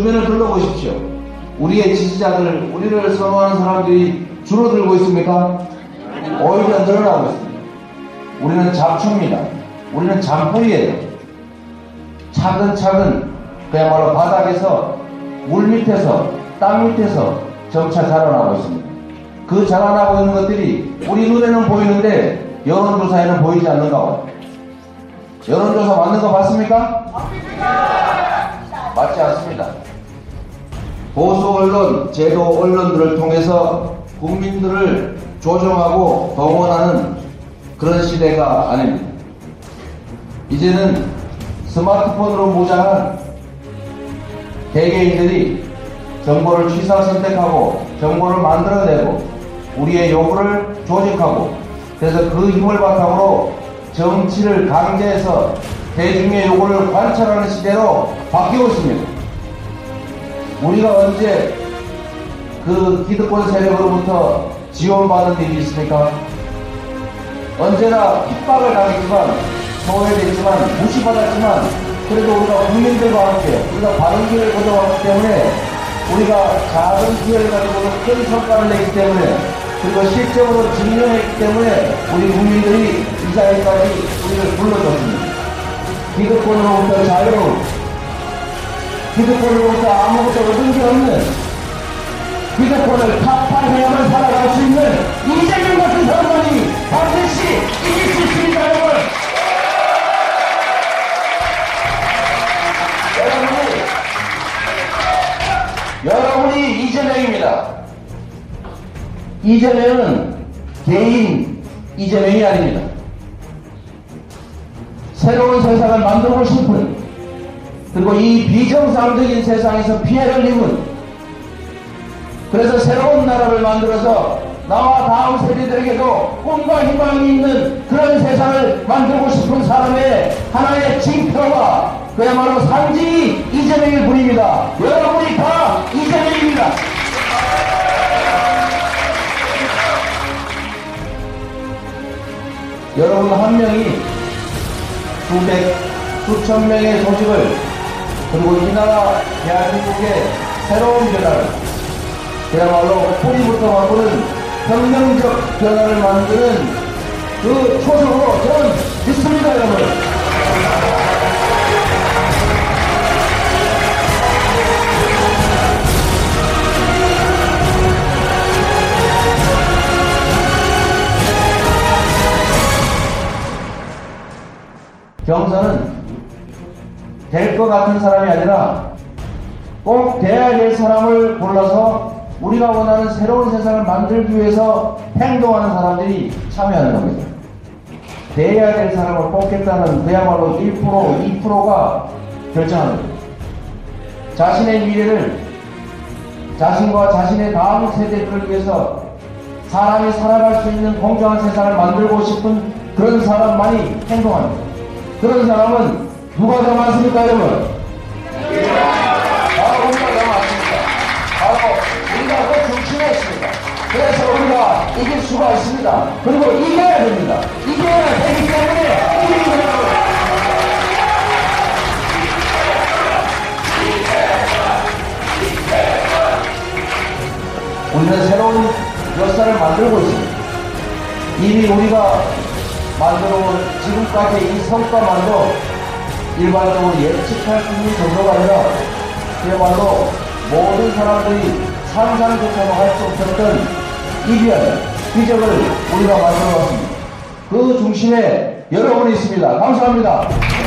주변을 둘러보십시오. 우리의 지지자들, 우리를 선호하는 사람들이 줄어들고 있습니까? 오히려 늘어나고 있습니다. 우리는 잡초입니다. 우리는 잔뿌리예요. 차근차근 그야말로 바닥에서, 물 밑에서, 땅 밑에서 점차 자라나고 있습니다. 그 자라나고 있는 것들이 우리 눈에는 보이는데 여론조사에는 보이지 않는가 봐요. 여론조사 맞는 거 맞습니까? 맞지 않습니다. 보수 언론, 제도 언론들을 통해서 국민들을 조종하고 동원하는 그런 시대가 아닙니다. 이제는 스마트폰으로 무장한 개개인들이 정보를 취사 선택하고 정보를 만들어내고 우리의 요구를 조직하고, 그래서 그 힘을 바탕으로 정치를 강제해서 대중의 요구를 관철하는 시대로 바뀌고 있습니다. 우리가 언제 그 기득권 세력으로부터 지원받은 일이 있습니까? 언제나 핍박을 당했지만, 소외됐지만, 무시받았지만, 그래도 우리가 국민들과 함께, 우리가 바른 길을 가져왔기 때문에, 우리가 작은 기회를 가지고도 큰 성과를 내기 때문에, 그리고 실적으로 증명했기 때문에 우리 국민들이 이 자리까지 우리를 불러줬습니다. 기득권으로부터 자유로운, 기득권으로부터 아무것도 얻은 게 없는, 기득권을 타파해야만 살아갈 수 있는 이재명 같은 선거니 반드시 이길 수 있습니다. 여러분, 여러분이 이재명입니다. 이재명은 개인 이재명이 아닙니다. 새로운 세상을 만들고 싶은, 그리고 이 비정상적인 세상에서 피해를 입은, 그래서 새로운 나라를 만들어서 나와 다음 세대들에게도 꿈과 희망이 있는 그런 세상을 만들고 싶은 사람의 하나의 징표와 그야말로 상징이 이재명일 뿐입니다. 여러분이 다 이재명입니다. 여러분 한 명이 수백, 수천 명의 조직을, 그리고 이 나라 대한민국의 새로운 변화를, 그야말로 뿌리부터 와보는 혁명적 변화를 만드는 그 초석으로 저는 믿습니다. 여러분, 경선은 될 것 같은 사람이 아니라 꼭 돼야 될 사람을 골라서 우리가 원하는 새로운 세상을 만들기 위해서 행동하는 사람들이 참여하는 겁니다. 돼야 될 사람을 뽑겠다는 그야말로 1%, 2%가 결정합니다. 자신의 미래를, 자신과 자신의 다음 세대들을 위해서 사람이 살아갈 수 있는 공정한 세상을 만들고 싶은 그런 사람만이 행동합니다. 그런 사람은 누가 더 많습니까, 여러분? 바로 우리가 더 많습니다. 바로 우리가 더 중심했습니다. 그래서 우리가 이길 수가 있습니다. 그리고 이겨야 됩니다. 이겨야 되기 때문에 이기는 거예요. 우리는 새로운 역사를 만들고 있습니다. 이미 우리가 만들어온 지금까지의 이 성과만도 일반적으로 예측할 수 있는 정도가 아니라 그야말로 모든 사람들이 상상조차도 할 수 없었던 이변, 기적을 우리가 만들어왔습니다. 그 중심에 여러분이 있습니다. 감사합니다.